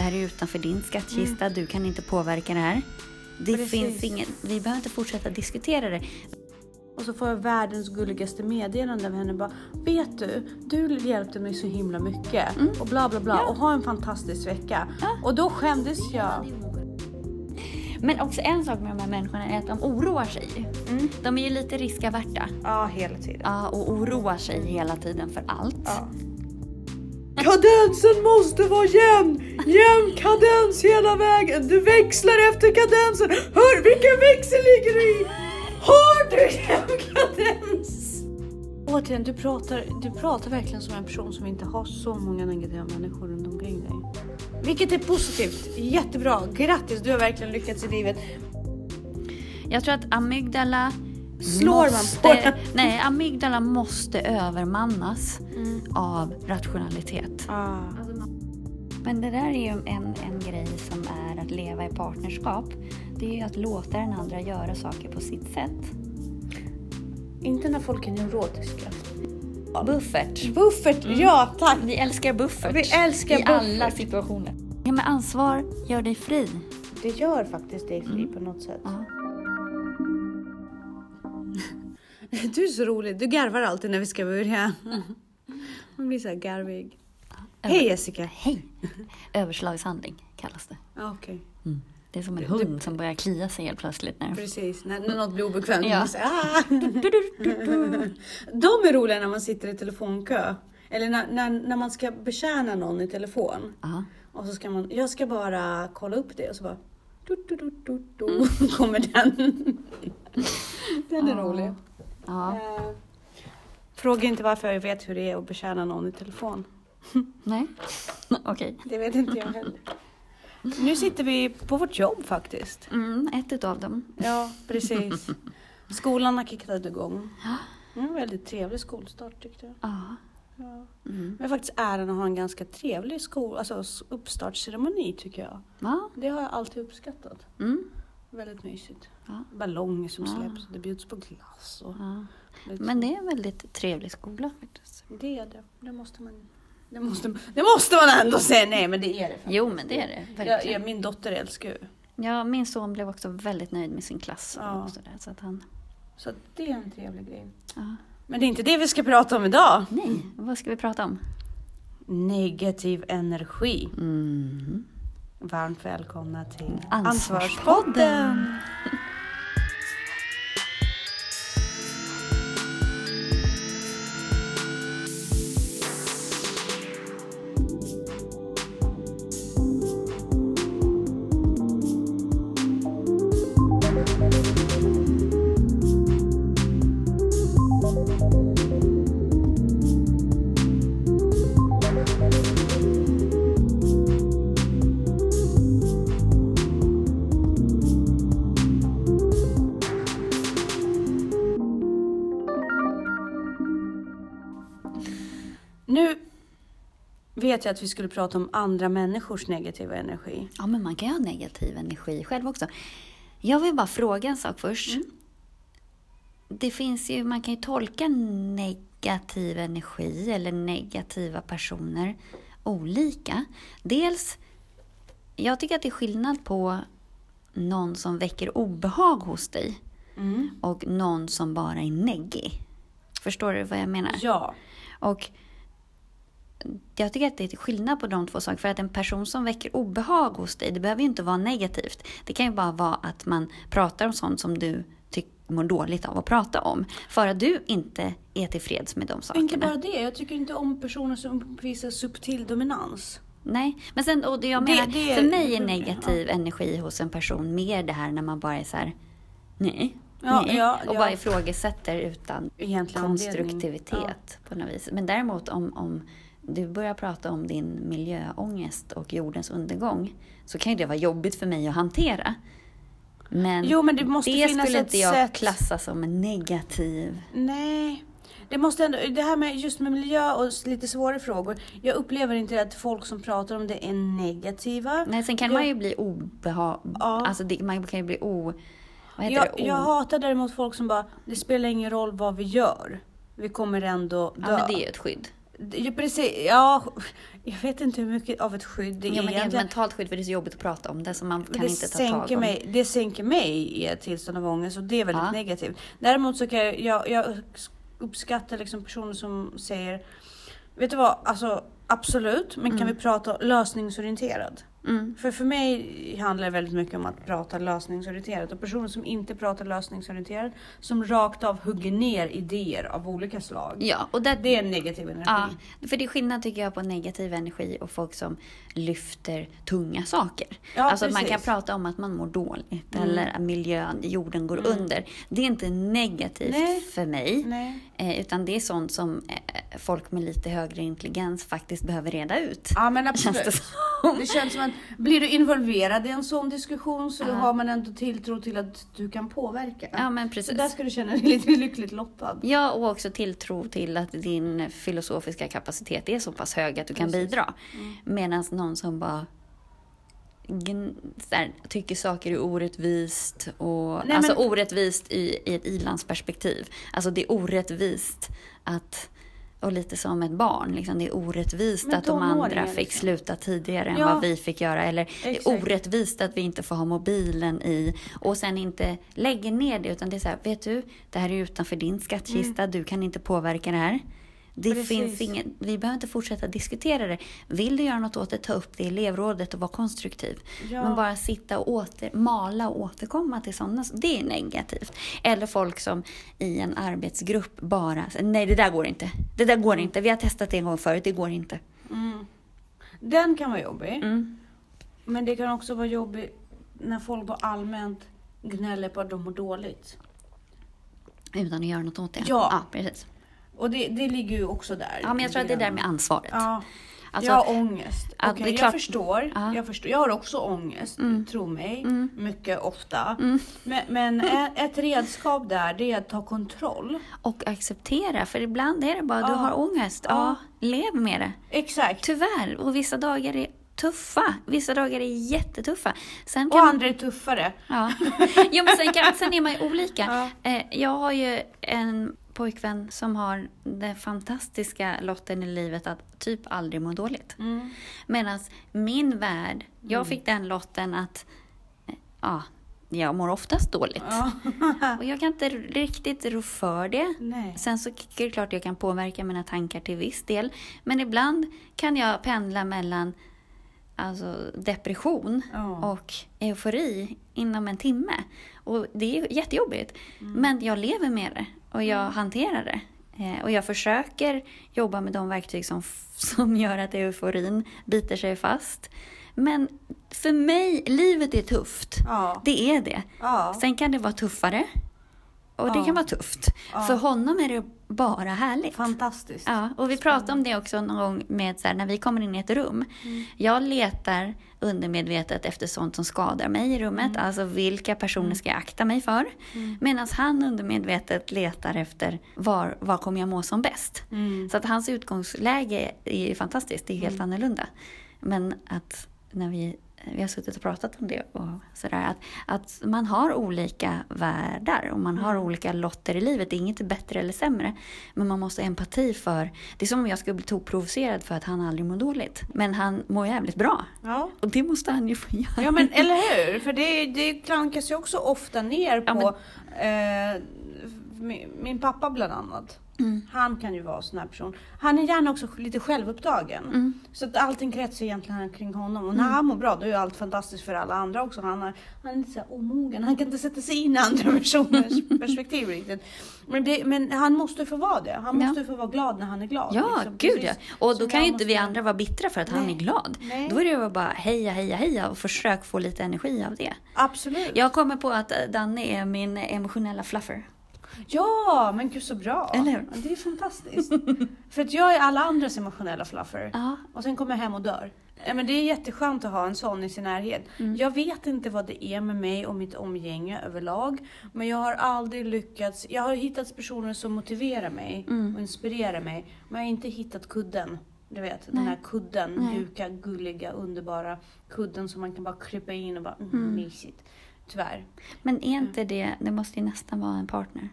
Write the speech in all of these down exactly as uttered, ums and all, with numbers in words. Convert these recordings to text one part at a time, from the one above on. Det här är utanför din skattkista. Mm. Du kan inte påverka det här. Det Precis. finns ingen, vi behöver inte fortsätta diskutera det. Och så får jag världens gulligaste meddelande av henne. Bara, vet du, du hjälpte mig så himla mycket. Mm. Och bla bla bla. Ja. Och ha en fantastisk vecka. Ja. Och då skämdes jag. Men också en sak med de här människorna är att de oroar sig. Mm. De är ju lite riskavärta. Ja, hela tiden. Ja, och oroar sig hela tiden för allt. Ja. Kadensen måste vara jämn. Jämn kadens hela vägen. Du växlar efter kadensen. Hör, vilken växel ligger du i? Har du jämn kadens? Återigen, du pratar, du pratar verkligen som en person som inte har så många negativa människor runt omkring dig. Vilket är positivt. Jättebra. Grattis, du har verkligen lyckats i livet. Jag tror att amygdala... Slår måste, man på Nej, amygdala måste övermannas mm. av rationalitet. Ah. Men det där är ju en, en grej som är att leva i partnerskap. Det är ju att låta den andra göra saker på sitt sätt. Inte när folk är neurotiska. Buffert. Buffert, mm. ja tack. Vi älskar buffert. Vi älskar I buffert. alla situationer. Ja, men ansvar gör dig fri. Det gör faktiskt dig fri mm. på något sätt. Ja. Du är så rolig. Du garvar alltid när vi ska börja. Man blir så här garvig. Över... Hej Jessica. Hej. Överslagshandling kallas det. Okej. Okay. Mm. Det är som en hund. hund som börjar klia sig helt plötsligt. När... Precis. När, när något blir obekvämt. Ja. Säger, ah! De är roliga när man sitter i telefonkö. Eller när, när, när man ska betjäna någon i telefon. Aha. Och så ska man, jag ska bara kolla upp det och så bara. Du, du, du, du, du. Mm. Kommer den. Den är ja. rolig. Ja. Eh, fråga inte varför jag vet hur det är att betjäna någon i telefon. Nej, okej. Okay. Det vet inte jag heller. Nu sitter vi på vårt jobb faktiskt. Mm, ett utav dem. Ja, precis. Skolan har kickat igång. Det var en väldigt trevlig skolstart tyckte jag. Ja. Ja. Mm. Jag har faktiskt äran att ha en ganska trevlig skol, alltså uppstartsceremoni tycker jag. Ja. Det har jag alltid uppskattat. Mm. Väldigt mysigt. Ja. Ballonger som ja. släpps. Det bjuds på glass. Och ja. Men det är en väldigt trevlig skola faktiskt. Det är det. Det måste man, det måste, det måste man ändå säga. Nej, men det är det. Faktiskt. Jo, men det är det. Jag, jag, min dotter älskar ju. Ja, min son blev också väldigt nöjd med sin klass. Ja. Och så där, så, att han... så det är en trevlig grej. Ja. Men det är inte det vi ska prata om idag. Nej, vad ska vi prata om? Negativ energi. Mm. Varmt välkomna till Ansvarspodden! Vet jag att vi skulle prata om andra människors negativa energi. Ja, men man kan ju ha negativ energi själv också. Jag vill bara fråga en sak först. Mm. Det finns ju, man kan ju tolka negativ energi eller negativa personer olika. Dels, jag tycker att det är skillnad på någon som väcker obehag hos dig mm. och någon som bara är neggig. Förstår du vad jag menar? Ja. Och jag tycker att det är skillnad på de två saker. För att en person som väcker obehag hos dig, det behöver ju inte vara negativt. Det kan ju bara vara att man pratar om sånt som du tycker mår dåligt av att prata om. För att du inte är tillfreds med de sakerna. Inte bara det, jag tycker inte om personer som visar subtil dominans. Nej, men sen, och det jag menar, det, det är, för mig är negativ ja. energi hos en person mer det här när man bara är så här, nej. Ja, Nej, ja, och ja. bara ifrågasätter utan Egentligen konstruktivitet ja. på något vis. Men däremot om, om du börjar prata om din miljöångest och jordens undergång så kan ju det vara jobbigt för mig att hantera. Men, jo, men det, måste det finnas skulle ett inte jag sätt... klassa som en negativ. Nej, det måste ändå, det här med just med miljö och lite svåra frågor. Jag upplever inte att folk som pratar om det är negativa. Nej, sen kan jag... man ju bli obehag... Ja. Alltså det, man kan ju bli o... Jag, jag hatar däremot folk som bara, det spelar ingen roll vad vi gör. Vi kommer ändå dö. Ja, men det är ju ett skydd. Ja, precis. Ja, jag vet inte hur mycket av ett skydd det är. Ja, men det är ett mentalt skydd för det är så jobbigt att prata om det så man kan det inte ta tag om. Mig, det sänker mig i ett tillstånd av ångest och det är väldigt ja. negativt. Däremot så kan jag, jag, jag uppskatta liksom personer som säger, vet du vad, alltså absolut, men mm. kan vi prata lösningsorienterad? Mm. För för mig handlar det väldigt mycket om att prata lösningsorienterat. Och personer som inte pratar lösningsorienterat, som rakt av hugger ner idéer av olika slag. Ja, och det, det är en negativ energi. Ja, för det är skillnad tycker jag på negativ energi och folk som lyfter tunga saker. Ja, alltså precis. Man kan prata om att man mår dåligt mm. eller att miljön, jorden går mm. under. Det är inte negativt Nej. för mig. Nej. Utan det är sånt som folk med lite högre intelligens faktiskt behöver reda ut. Ja, men absolut. Känns det som. Det känns som att blir du involverad i en sån diskussion så ja. har man ändå tilltro till att du kan påverka. Ja, men precis. Så där ska du känna dig lite lyckligt lottad. Ja, och också tilltro till att din filosofiska kapacitet är så pass hög att du kan precis. bidra. Mm. Medan någon som bara gn- där, tycker saker är orättvist. Och, Nej, alltså men... orättvist i, i ett ilandsperspektiv. Alltså det är orättvist att... Och lite som ett barn. Liksom, det är orättvist men att de andra liksom. fick sluta tidigare ja. än vad vi fick göra. Eller Exakt. det är orättvist att vi inte får ha mobilen i. Och sen inte lägger ner det. Utan det är så här, vet du, det här är utanför din skattkista. Mm. Du kan inte påverka det här. Det Precis. finns inget, vi behöver inte fortsätta diskutera det. Vill du göra något åt det, ta upp det i elevrådet och vara konstruktiv. Ja. Men bara sitta och åter, mala och återkomma till sådana, det är negativt. Eller folk som i en arbetsgrupp bara, nej det där går inte. Det där går inte, vi har testat det en gång förut, det går inte. Mm. Den kan vara jobbig. Mm. Men det kan också vara jobbigt när folk bara allmänt gnäller på att de mår dåligt. Utan att göra något åt det. Ja, ja precis. Och det, det ligger ju också där. Ja, men jag tror att det är där med ansvaret. Ja, alltså, jag har ångest. Okej, okay, jag förstår. Ja. Jag förstår. Jag har också ångest, mm. tro mig. Mm. Mycket ofta. Mm. Men, men ett redskap där, det är att ta kontroll. Och acceptera, för ibland är det bara, ja. du har ångest. Ja, ja, lev med det. Exakt. Tyvärr, och vissa dagar är... tuffa. Vissa dagar är jättetuffa. Sen kan och andra är tuffare. Ja. Jo, men sen, kan, sen är man ju olika. Ja. Eh, jag har ju en pojkvän som har den fantastiska lotten i livet att typ aldrig må dåligt. Mm. Medan min värld, jag mm. fick den lotten att eh, ja, jag mår oftast dåligt. Ja. Och jag kan inte riktigt ro för det. Nej. Sen så är det klart att jag kan påverka mina tankar till viss del. Men ibland kan jag pendla mellan alltså depression oh. och eufori inom en timme. Och det är jättejobbigt. Mm. Men jag lever med det. Och jag mm. hanterar det. Eh, och jag försöker jobba med de verktyg som, som gör att euforin biter sig fast. Men för mig, livet är tufft. Oh. Det är det. Oh. Sen kan det vara tuffare. Och det oh. kan vara tufft. Oh. För honom är det bara härligt. Fantastiskt. Ja, och vi pratade om det också någon gång med så här, när vi kommer in i ett rum. Mm. Jag letar undermedvetet efter sånt som skadar mig i rummet. Mm. Alltså vilka personer ska jag akta mig för. Mm. Medan han undermedvetet letar efter var, var kommer jag må som bäst. Mm. Så att hans utgångsläge är ju fantastiskt. Det är helt mm. annorlunda. Men att när vi... vi har suttit och pratat om det och sådär, att, att man har olika världar och man har mm. olika lotter i livet. Det är inget bättre eller sämre, men man måste ha empati för det. Är som om jag skulle bli tokprovocerad för att han aldrig mår dåligt, men han mår jävligt bra. Ja. Och det måste han ju få göra. Ja, men eller hur? För det, det klankas ju också ofta ner på ja, men... eh, min, min pappa bland annat. Mm. Han kan ju vara en sån här person. Han är gärna också lite självupptagen. Mm. Så att allting kretsar egentligen kring honom. Och när mm. han mår bra, då är ju allt fantastiskt för alla andra också. Han är, han är lite så här omogen. Han kan inte sätta sig in i andra personers perspektiv riktigt. Men, det, men han måste få vara det. Han måste ja. få vara glad när han är glad. Ja, liksom, gud ja. Och då kan ju inte vi måste... andra vara bittra för att Nej. han är glad. Nej. Då är det ju bara heja, heja, heja. Och försök få lite energi av det. Absolut. Jag kommer på att Danne är min emotionella fluffer. Ja, men gud så bra. Eller? Det är fantastiskt. För att jag är alla andras emotionella fluffer. Uh-huh. Och sen kommer jag hem och dör. Men det är jätteskönt att ha en sån i sin närhet. Mm. Jag vet inte vad det är med mig och mitt omgänge överlag. Men jag har aldrig lyckats. Jag har hittat personer som motiverar mig mm. och inspirerar mig. Men jag har inte hittat kudden. Du vet, Nej. den här kudden. Nej. Mjuka, gulliga, underbara kudden som man kan bara krypa in och bara mm, mm. mysigt. Tyvärr. Men är inte det, det måste ju nästan vara en partner.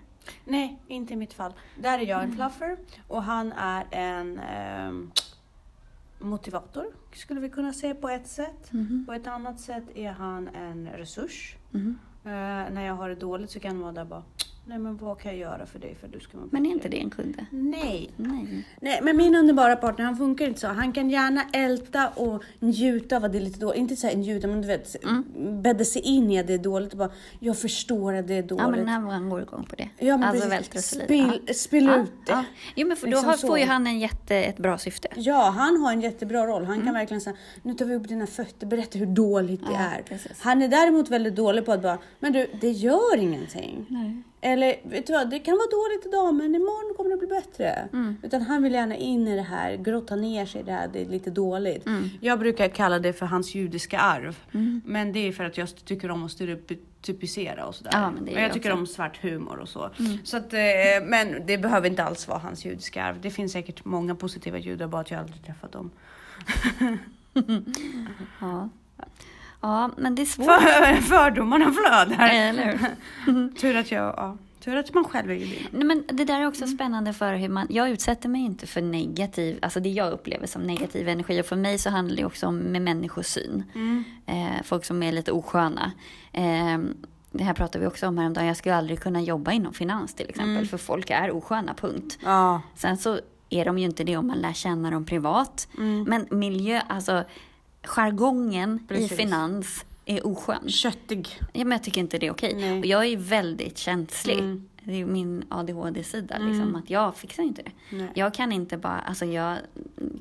Nej, inte i mitt fall. Där är jag en fluffer och han är en eh, motivator, skulle vi kunna säga på ett sätt. Mm. På ett annat sätt är han en resurs. Mm. Eh, när jag har det dåligt så kan han vara där bara, nej men vad kan jag göra för dig för att du ska vara bättre? Men är inte det en kunde? Nej. Nej. Nej, men min underbara partner, han funkar inte så. Han kan gärna älta och njuta vad det är lite dåligt. Inte så här njuta, men du vet, mm. bädda sig in i att det är dåligt och bara, jag förstår att det är dåligt. Ja, men när han går igång på det. Ja, men alltså välter sig lite. Ja. Spill ut det. Ja. Jo, men för då liksom har, får ju han en jätte, ett bra syfte. Ja, han har en jättebra roll. Han mm. kan verkligen säga, nu tar vi upp dina fötter, berätta hur dåligt ja, det är. Precis. Han är däremot väldigt dålig på att bara, men du, det gör ingenting. Nej. Eller, vet du vad, det kan vara dåligt idag men imorgon kommer det bli bättre. Mm. Utan han vill gärna in i det här, grotta ner sig i det här, det är lite dåligt. Mm. Jag brukar kalla det för hans judiska arv. Mm. Men det är för att jag tycker om att stereotypisera och sådär. Ja, men det är och jag också. Tycker om svart humor och så. Mm. Så att, men det behöver inte alls vara hans judiska arv. Det finns säkert många positiva judar, bara att jag aldrig träffat dem. Ja. Ja, men det är svårt. För, fördomarna flödar. Eller hur? Tur att jag, ja. Tur att man själv är ju. Nej, men det där är också mm. spännande för hur man, jag utsätter mig inte för negativ, alltså det jag upplever som negativ energi. Och för mig så handlar det också om med människosyn. Mm. Eh, folk som är lite osköna. Eh, det här pratar vi också om häromdagen. Jag skulle aldrig kunna jobba inom finans till exempel. Mm. För folk är osköna, punkt. Ja. Sen så är de ju inte det om man lär känna dem privat. Mm. Men miljö, alltså... Jargongen precis. I finans är oskön. Köttig. Ja, men jag tycker inte det är okej. Nej. Och jag är väldigt känslig. Mm. Det är min A D H D-sida. Mm. Liksom, att jag fixar inte det. Nej. Jag kan inte bara... Alltså jag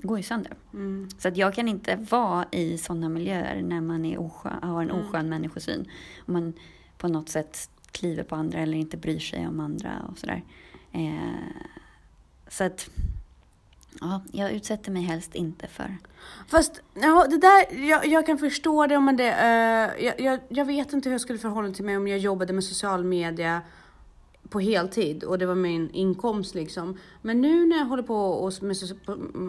går ju sönder. Mm. Så att jag kan inte vara i sådana miljöer när man är oskön, har en oskön mm. människosyn. Om man på något sätt kliver på andra eller inte bryr sig om andra och sådär. Eh, så att... Ja, jag utsätter mig helst inte för. Fast, ja, det där, jag, jag kan förstå det, men det, uh, jag, jag, jag vet inte hur jag skulle förhålla till mig om jag jobbade med social media på heltid och det var min inkomst liksom. Men nu när jag håller på och med,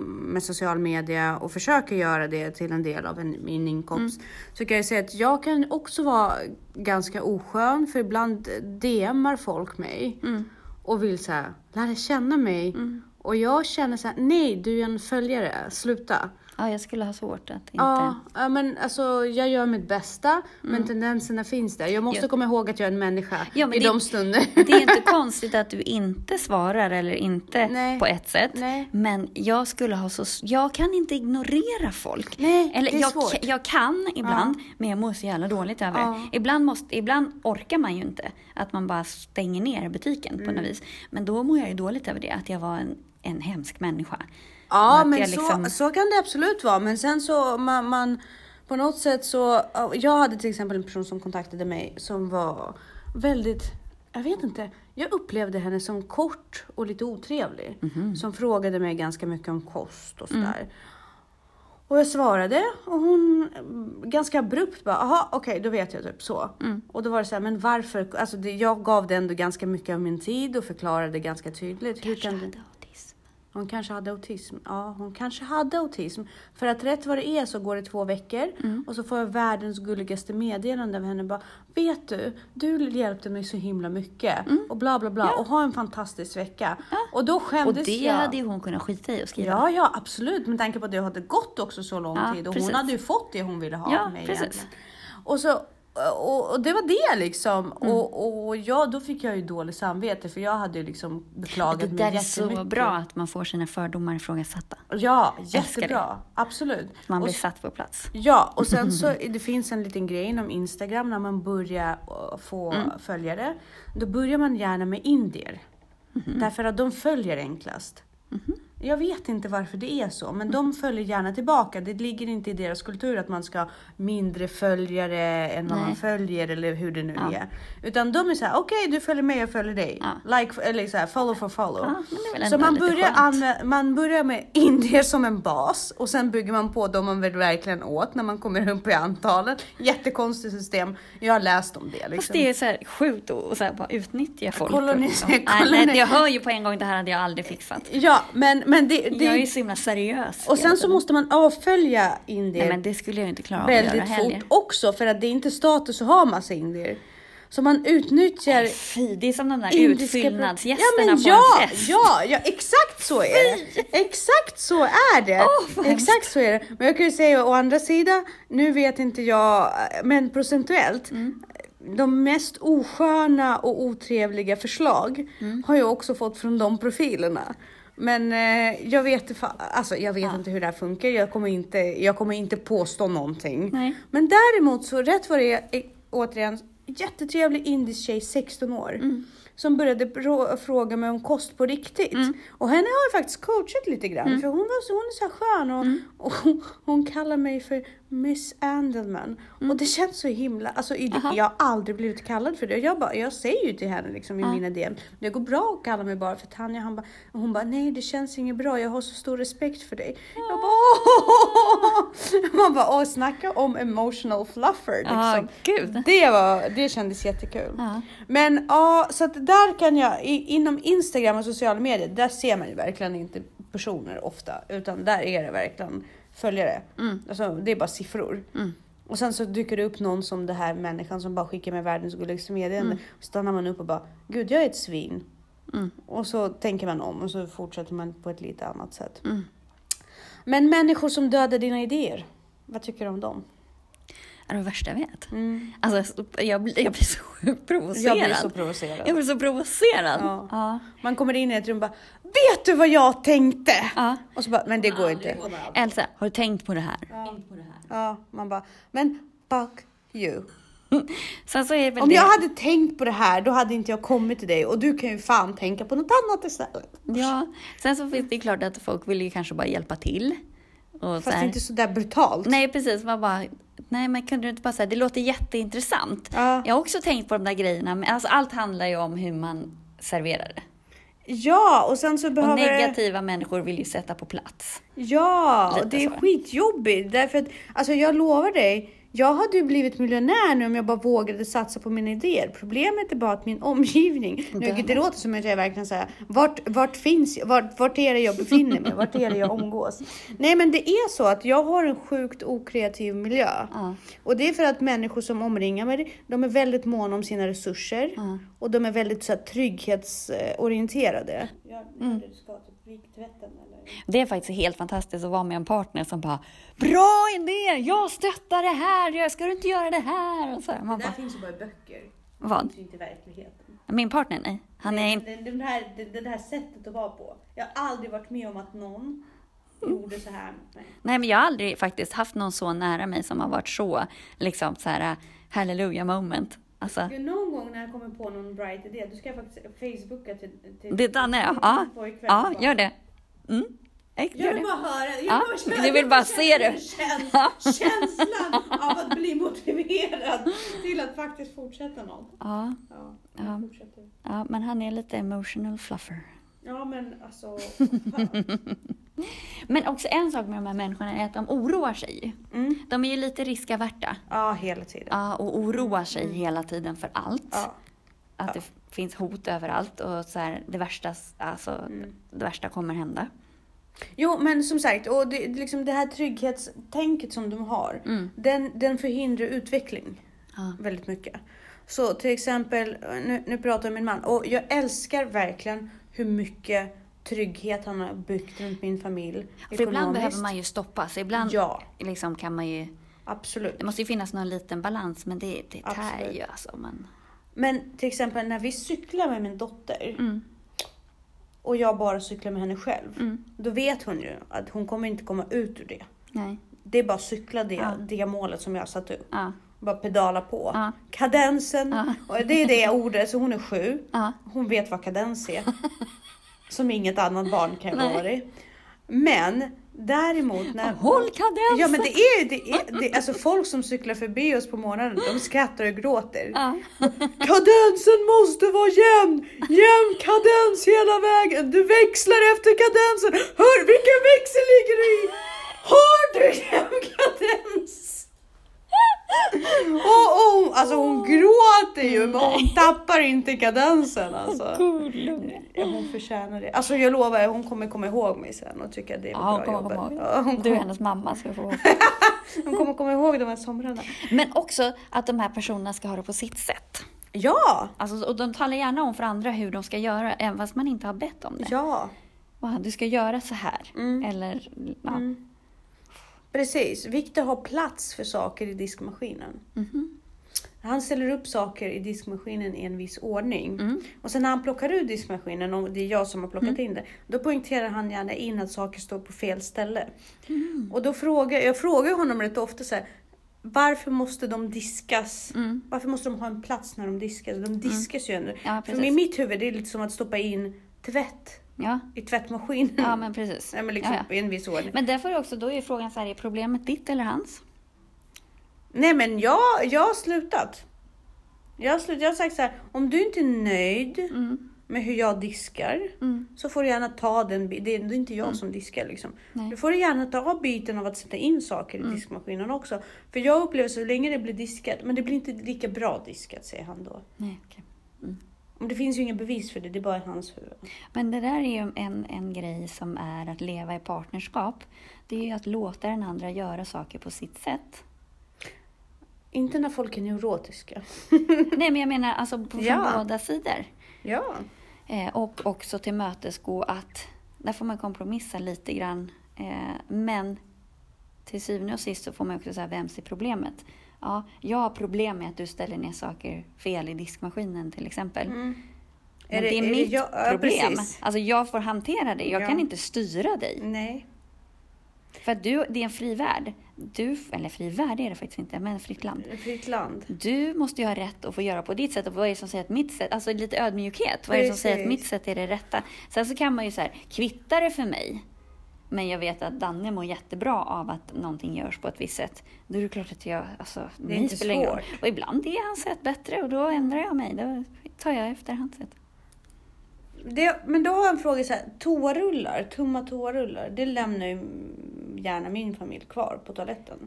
med social media och försöker göra det till en del av en, min inkomst mm. så kan jag säga att jag kan också vara ganska oskön, för ibland D M:ar folk mig mm. och vill så här, lära känna mig. Mm. Och jag känner så här, nej, du är en följare, sluta. Ja, jag skulle ha svårt att inte... Ja, men alltså jag gör mitt bästa, mm. men tendenserna finns där. Jag måste jag... komma ihåg att jag är en människa ja, men i det, de stunder. Det är inte konstigt att du inte svarar eller inte nej. På ett sätt. Nej. Men jag skulle ha så... Jag kan inte ignorera folk. Nej, eller det är jag, svårt. Jag kan ibland, ja. Men jag mår så jävla dåligt över ja. Det. Ibland, måste, ibland orkar man ju inte att man bara stänger ner butiken mm. på något vis. Men då mår jag ju dåligt över det, att jag var en, en hemsk människa. Ja, men liksom... så, så kan det absolut vara. Men sen så, man, man på något sätt så... Jag hade till exempel en person som kontaktade mig som var väldigt... Jag vet inte. Jag upplevde henne som kort och lite otrevlig. Mm-hmm. Som frågade mig ganska mycket om kost och sådär. Mm. Och jag svarade och hon ganska abrupt bara, aha, okej, okay, då vet jag typ så. Mm. Och då var det så här, men varför... Alltså, det, jag gav det ändå ganska mycket av min tid och förklarade ganska tydligt. Hur kan du... Hon kanske hade autism. Ja, hon kanske hade autism. För att rätt vad det är så går det två veckor. Mm. Och så får jag världens gulligaste meddelande av henne. Bara, vet du, du hjälpte mig så himla mycket. Mm. Och bla bla bla. Ja. Och ha en fantastisk vecka. Ja. Och då skämdes jag. Och det jag. Hade hon kunnat skita i och skriva. Ja, ja, absolut. Men tanke på att det hade gått också så lång ja, tid. Och precis. Hon hade ju fått det hon ville ha ja, av mig precis. Egentligen. Och så... Och, och det var det liksom. Mm. Och, och ja, då fick jag ju dåligt samvete. För jag hade ju liksom beklagat mig. Det där mig är så bra att man får sina fördomar ifrågasatta. Ja, jättebra. Absolut. Man blir och, satt på plats. Ja, och sen så det finns en liten grej inom Instagram. När man börjar få mm. följare. Då börjar man gärna med indier. Mm. Därför att de följer enklast. Mm. Jag vet inte varför det är så. Men de följer gärna tillbaka. Det ligger inte i deras kultur att man ska ha mindre följare än vad man följer. Eller hur det nu ja. Är. Utan de är så här, okej okay, du följer mig, jag följer dig. Ja. Like, eller så här, follow for follow. Ja, så man börjar, anvä- man börjar med indier som en bas. Och sen bygger man på dem man verkligen åt. När man kommer upp i antalet. Jättekonstigt system. Jag har läst om det. Liksom. Fast det är så här sjukt och så här, bara utnyttja folk. Kolonis- och, liksom. Kolonis- Nej, jag hör ju på en gång, det här hade jag aldrig fixat. Ja, men Men det, det... Jag är ju så himla seriös. Och sen så måste man avfölja indier. Nej, men det skulle jag inte klara av att göra heller. Väldigt fort också. För att det är inte status att ha massa indier. Så man utnyttjar... Äh, fy, det är som de där utfyllnadsgästerna på en fest. Ja, men ja, ja, exakt så är det. Exakt så är det. Oh, exakt så är det. Men jag kan ju säga, å andra sidan, nu vet inte jag, men procentuellt... Mm. De mest osköna och otrevliga förslag mm. har jag också fått från de profilerna. Men eh, jag vet, alltså, jag vet ja. inte hur det här funkar. Jag kommer inte, jag kommer inte påstå någonting. Nej. Men däremot så rätt var det återigen jättetrevlig indisk tjej, sexton år. Mm. Som började bro- fråga mig om kost på riktigt. Mm. Och henne har jag faktiskt coachat lite grann. Mm. För hon, var så, hon är så här skön. Och, mm. och hon, hon kallar mig för Miss Andelman. Mm. Och det känns så himla... Alltså, uh-huh. jag har aldrig blivit kallad för det. Jag, bara, jag säger ju till henne liksom, i uh-huh. mina D M. Det går bra att kalla mig bara för Tanja. Han ba, hon bara, nej det känns inget bra. Jag har så stor respekt för dig. Uh-huh. Jag bara, åh! Man bara, åh, snacka om emotional fluffer. Liksom. Uh-huh. Det, var, det kändes jättekul. Uh-huh. Men ja, uh, så att där kan jag, inom Instagram och sociala medier, där ser man ju verkligen inte personer ofta. Utan där är det verkligen följare. Mm. Alltså, det är bara siffror. Mm. Och sen så dyker det upp någon som det här människan som bara skickar med världens gulligaste meddelande. Mm. Stannar man upp och bara, gud jag är ett svin. Mm. Och så tänker man om och så fortsätter man på ett lite annat sätt. Mm. Men människor som dödar dina idéer, vad tycker du om dem? Är det värsta jag vet. Mm. Alltså, jag blir, jag blir så provocerad. Jag blir så provocerad. Jag blir så provocerad. Ja. Ja. Man kommer in i ett rum och bara, vet du vad jag tänkte? Ja. Och så bara, men det går ja, inte. Det går Elsa, har du tänkt på det här? Ja, på det här. Ja, man bara, men fuck you. Sen så är det Om det... jag hade tänkt på det här, då hade inte jag kommit till dig. Och du kan ju fan tänka på något annat istället. Ja, sen så finns det klart att folk vill ju kanske bara hjälpa till. Och fast så här... inte så där brutalt. Nej, precis. Man bara... Nej, men kunde du inte bara säga, det låter jätteintressant. Ja. Jag har också tänkt på de där grejerna. Men alltså, allt handlar ju om hur man serverar det. Ja, och sen så behöver... Och negativa det... människor vill ju sätta på plats. Ja, lite och det är så skitjobbigt. Därför att, alltså jag lovar dig, jag hade ju blivit miljonär nu om jag bara vågade satsa på mina idéer. Problemet är bara att min omgivning... Nu, det låter som att jag verkligen säger, vart, vart finns jag? Vart, vart är det jag befinner mig? Vart är det jag omgås? Nej, men det är så att jag har en sjukt okreativ miljö. Uh. Och det är för att människor som omringar mig, de är väldigt måna om sina resurser. Uh. Och de är väldigt så här, trygghetsorienterade. Jag mm. Det är faktiskt helt fantastiskt att vara med en partner som bara, bra idé, jag stöttar det här, jag ska inte göra det här. Och så här. Man det där bara, finns ju bara i böcker. Vad? Det finns ju inte i verkligheten. Min partner, nej. Han nej, är inte... det, det, här, det, det här sättet att vara på. Jag har aldrig varit med om att någon gjorde så här med mig. Nej, men jag har aldrig faktiskt haft någon så nära mig som har varit så, liksom så här, halleluja moment. Alltså. Någon gång när jag kommer på någon bright idé, då ska jag faktiskt Facebooka till... till det där, nej, till ja. Ja, ja, gör det. Mm. Jag vill det. bara höra. Jag ja, bara, du vill jag bara se det. Käns, ja. Känslan av att bli motiverad till att faktiskt fortsätta något. Ja. Ja, ja. ja, men han är lite emotional fluffer. Ja, men alltså... Men också en sak med de här människorna är att de oroar sig. Mm. De är ju lite riskavärta. Ja, hela tiden. Ja, och oroar sig mm. hela tiden för allt. Ja. Att ja. det finns hot överallt och så här, det värsta, alltså, mm. det värsta kommer hända. Jo, men som sagt, och det, liksom det här trygghetstänket som de har, mm. den, den förhindrar utveckling ah. väldigt mycket. Så till exempel, nu, nu pratar jag om min man, och jag älskar verkligen hur mycket trygghet han har byggt runt min familj. För ibland behöver man ju stoppa, så ibland ja. liksom kan man ju... Absolut. Det måste ju finnas någon liten balans, men det, det tär ju alltså. Man... Men till exempel när vi cyklar med min dotter... Mm. Och jag bara cyklar med henne själv. Mm. Då vet hon ju att hon kommer inte komma ut ur det. Nej. Det är bara cykla det, ja. det målet som jag har satt upp. Ja. Bara pedala på. Ja. Kadensen. Ja. Och det är det ordet. Så hon är sju. Ja. Hon vet vad kadens är. Som inget annat barn kan vara i. Men däremot... När... Håll kadensen! Ja men det är, det är, det är alltså folk som cyklar förbi oss på morgonen. De skrattar och gråter. Ja. Kadensen måste vara jämn! Jämn kadens hela vägen! Du växlar efter kadensen! Hör, vilken växel ligger du i? Har du jämn kadens? Oh, oh, alltså hon gråter ju, men hon tappar inte kadensen alltså. Hon förtjänar det. Alltså jag lovar, hon kommer komma ihåg mig sen och tycker att det är ja, bra jobbat. Ja, hon du är hennes mamma ska få. Hon kommer komma ihåg de här somrarna. Men också att de här personerna ska ha det på sitt sätt. Ja! Alltså, och de talar gärna om för andra hur de ska göra, även fast man inte har bett om det. Ja. Wow, du ska göra så här. Mm. Eller, ja. Mm. Precis. Viktigt att ha plats för saker i diskmaskinen. Mm-hmm. Han ställer upp saker i diskmaskinen i en viss ordning. Mm. Och sen när han plockar ut diskmaskinen, och det är jag som har plockat mm. in det, då poängterar han gärna in att saker står på fel ställe. Mm. Och då frågar jag frågar honom rätt ofta så här, varför måste de diskas? Mm. Varför måste de ha en plats när de diskas? De diskas mm. ju ändå. Ja, för i mitt huvud är det lite som att stoppa in tvätt. Ja. I tvättmaskinen. Ja, men precis. Ja, men liksom ja, ja. I en viss ordning. Men därför också, då är frågan så här, är problemet ditt eller hans? Nej, men jag, jag har slutat. Jag har, slut, jag har sagt så här, om du inte är nöjd mm. med hur jag diskar mm. så får du gärna ta den, det är inte jag mm. som diskar liksom. Nej. Du får gärna ta biten av att sätta in saker i mm. diskmaskinen också. För jag upplever så länge det blir diskat, men det blir inte lika bra diskat, säger han då. Nej, okej. Okay. Mm. Det finns ju ingen bevis för det, det är bara hans huvud. Men det där är ju en, en grej som är att leva i partnerskap. Det är ju att låta den andra göra saker på sitt sätt. Inte när folk är neurotiska. Nej, men jag menar alltså på ja. båda sidor. Ja. Eh, och också till mötesgå att där får man kompromissa lite grann. Eh, men till syvende och sist så får man också säga, vems är problemet? Ja, jag har problem med att du ställer ner saker fel i diskmaskinen till exempel. Mm. Men är det, det är, är mitt det jag, problem. Ja, alltså jag får hantera det. Jag ja. kan inte styra dig. Nej. För att du, det är en fri värld. Du, eller fri värld är det faktiskt inte, men fritt land. Fritt land. Du måste ju ha rätt att få göra på ditt sätt. Och vad är det som säger att mitt sätt, alltså lite ödmjukhet. Vad är det som säger att mitt sätt är det rätta? Sen så kan man ju så här, kvitta det för mig. Men jag vet att Danne mår jättebra av att någonting görs på ett visst sätt. Då är det klart att jag, alltså, det är inte svårt. Och ibland är hans sätt bättre och då ändrar jag mig. Då tar jag efter hans sätt. Det, men då har jag en fråga så här, toarullar, tumma toarullar, det lämnar ju gärna min familj kvar på toaletten.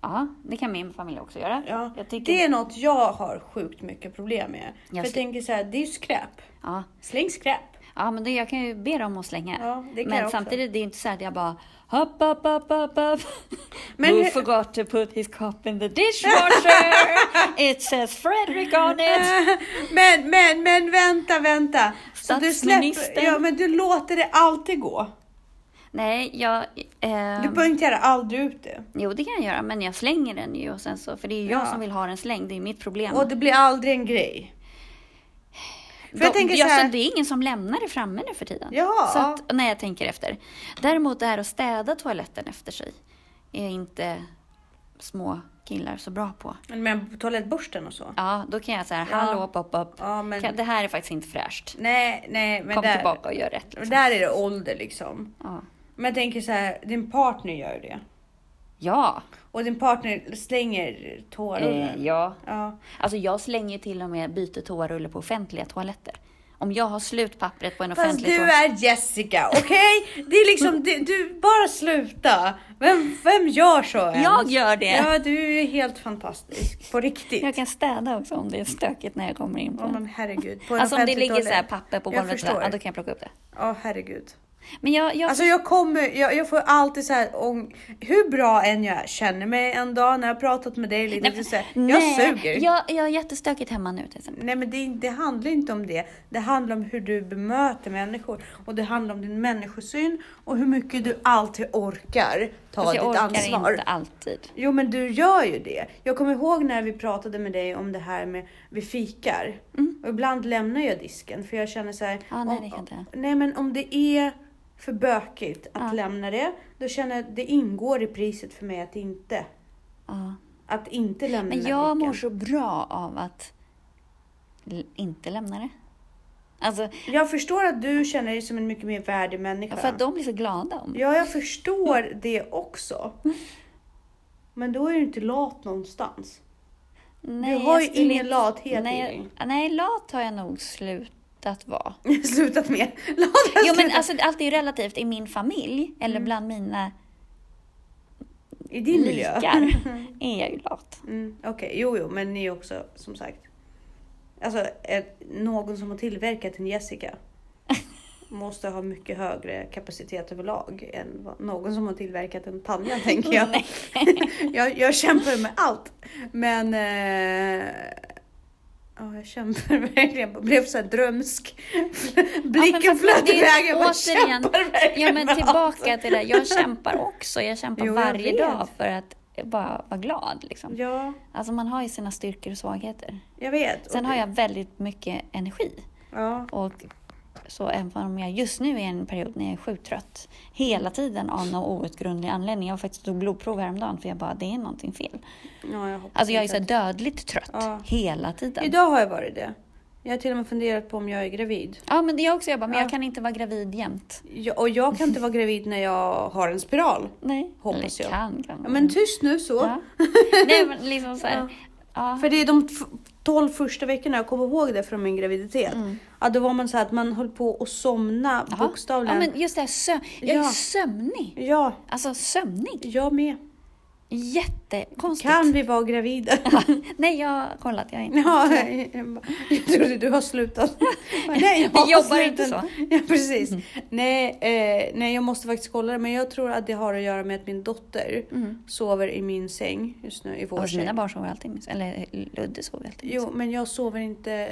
Ja, det kan min familj också göra. Ja, jag tycker... Det är något jag har sjukt mycket problem med. Jag För jag sl- tänker så här, det är ju skräp. Ja. Släng skräp. Ja, men det, jag kan ju be dem att slänga. Ja, det kan men jag samtidigt, det är inte så här att jag bara hopp, hopp, hopp, hopp, hopp. Men who forgot to put his cup in the dishwasher? It says Fredrik on it. Men, men, men vänta, vänta. Så du släpper, ja, men du låter det alltid gå. Nej, jag... Eh, du poängterar aldrig ut det. Jo, det kan jag göra, men jag slänger den ju. Och sen så, för det är ju jag ja. som vill ha den slängd, det är mitt problem. Och det blir aldrig en grej. För jag De, jag, så här... så det är ingen som lämnar det framme nu för tiden. Ja. Så att, när jag tänker efter. Däremot det här att städa toaletten efter sig är inte små killar så bra på. Men på toalettborsten och så? Ja, då kan jag säga, hallå, pop, up. Ja, men... Det här är faktiskt inte fräscht. Nej, nej. Men Kom där... tillbaka och gör rätt. Liksom. Där är det ålder liksom. Ja. Men jag tänker så här, din partner gör det. Ja. Och din partner slänger toarullar? Eh, ja. ja. Alltså jag slänger till och med byter toarullar på offentliga toaletter. Om jag har slutpappret på en Fast offentlig toalett. Fast du är Jessica, okej? Okay? Det är liksom, det, du bara sluta. Vem, vem gör så ens? Jag gör det. Ja, du är helt fantastisk. På riktigt. Jag kan städa också om det är stökigt när jag kommer in på oh, men herregud. På en alltså om det ligger toalett. Så här papper på golvet, så, ja, då kan jag plocka upp det. Ja, oh, herregud. Men jag, jag... Alltså jag kommer, jag, jag får alltid så här ång... Hur bra än jag känner mig en dag när jag har pratat med dig lite, nej, så här, jag nej, suger. Jag, jag är jättestökigt hemma nu till exempel. Nej, men det, det handlar inte om det. Det handlar om hur du bemöter människor. Och det handlar om din människosyn. Och hur mycket du alltid orkar ta alltså, ditt orkar ansvar. Jag orkar inte alltid. Jo, men du gör ju det. Jag kommer ihåg när vi pratade med dig om det här med vi fikar. Mm. Och ibland lämnar jag disken. För jag känner så här... Ah, nej, om, det kan inte. Nej, men om det är... för bökigt att ja. lämna det, då känner jag att det ingår i priset för mig att inte ja. att inte lämna det. Men jag mår så bra av att l- inte lämna det. Alltså, jag förstår att du känner dig som en mycket mer värdig människa. För att de blir så glada om. Ja, jag förstår det också. Men då är du inte lat någonstans. Nej, du har ju ingen inte... lathet nej, i dig. Nej, lat har jag nog slut. Att vara. Slutat med. Jo, men alltså, allt är ju relativt i min familj. Eller mm. bland mina i din miljö. Är jag ju lat. Mm. Okej, okay. jo, jo. Men ni är också, som sagt. Alltså, någon som har tillverkat en Jessica måste ha mycket högre kapacitet överlag än någon som har tillverkat en Tanja, tänker jag. jag. Jag kämpar med allt. Men... Eh... Ja, Ja, jag kämpar verkligen. Jag blev så här drömsk. Blicken ja, flöt iväg. Jag återigen, kämpar verkligen. Ja, men tillbaka till det. Jag kämpar också. Jag kämpar jo, varje jag dag för att bara vara glad. Liksom. Ja. Alltså man har ju sina styrkor och svagheter. Jag vet. Sen okay. har jag väldigt mycket energi. Ja. Och så även om jag just nu är i en period när jag är sjukt trött. Hela tiden av någon outgrundlig anledning. Jag faktiskt tog blodprov häromdagen för jag bara, det är någonting fel. Ja, jag alltså jag är så dödligt trött ja. hela tiden. Idag har jag varit det. Jag har till och med funderat på om jag är gravid. Ja, men det är jag också. Jag bara, men ja. jag kan inte vara gravid jämt. Ja, och jag kan inte vara gravid när jag har en spiral. Nej. Hoppas jag. Kan, kan ja, men tyst nu så. Ja. Nej, men liksom så här. Ja. Ja. För det är de tolv första veckorna, jag kommer ihåg det från min graviditet. Mm. Ja, då var man så här att man höll på att somna Aha. bokstavligen. Ja, men just det här, sö- jag ja. är sömnig. Ja. Alltså sömnig. Jag med. Jättekonstigt. Kan vi vara gravida? Nej, jag har kollat, jag är inte. Ja, jag, jag trodde du har slutat. Nej, jag, jag jobbar slutat. Inte så. Ja, precis. Mm. Nej, eh, nej, jag måste faktiskt kolla det. Men jag tror att det har att göra med att min dotter mm. sover i min säng just nu. I vår säng. Mina barn sover alltid i min säng. Eller Ludde sover alltid i min säng. Jo, men jag sover inte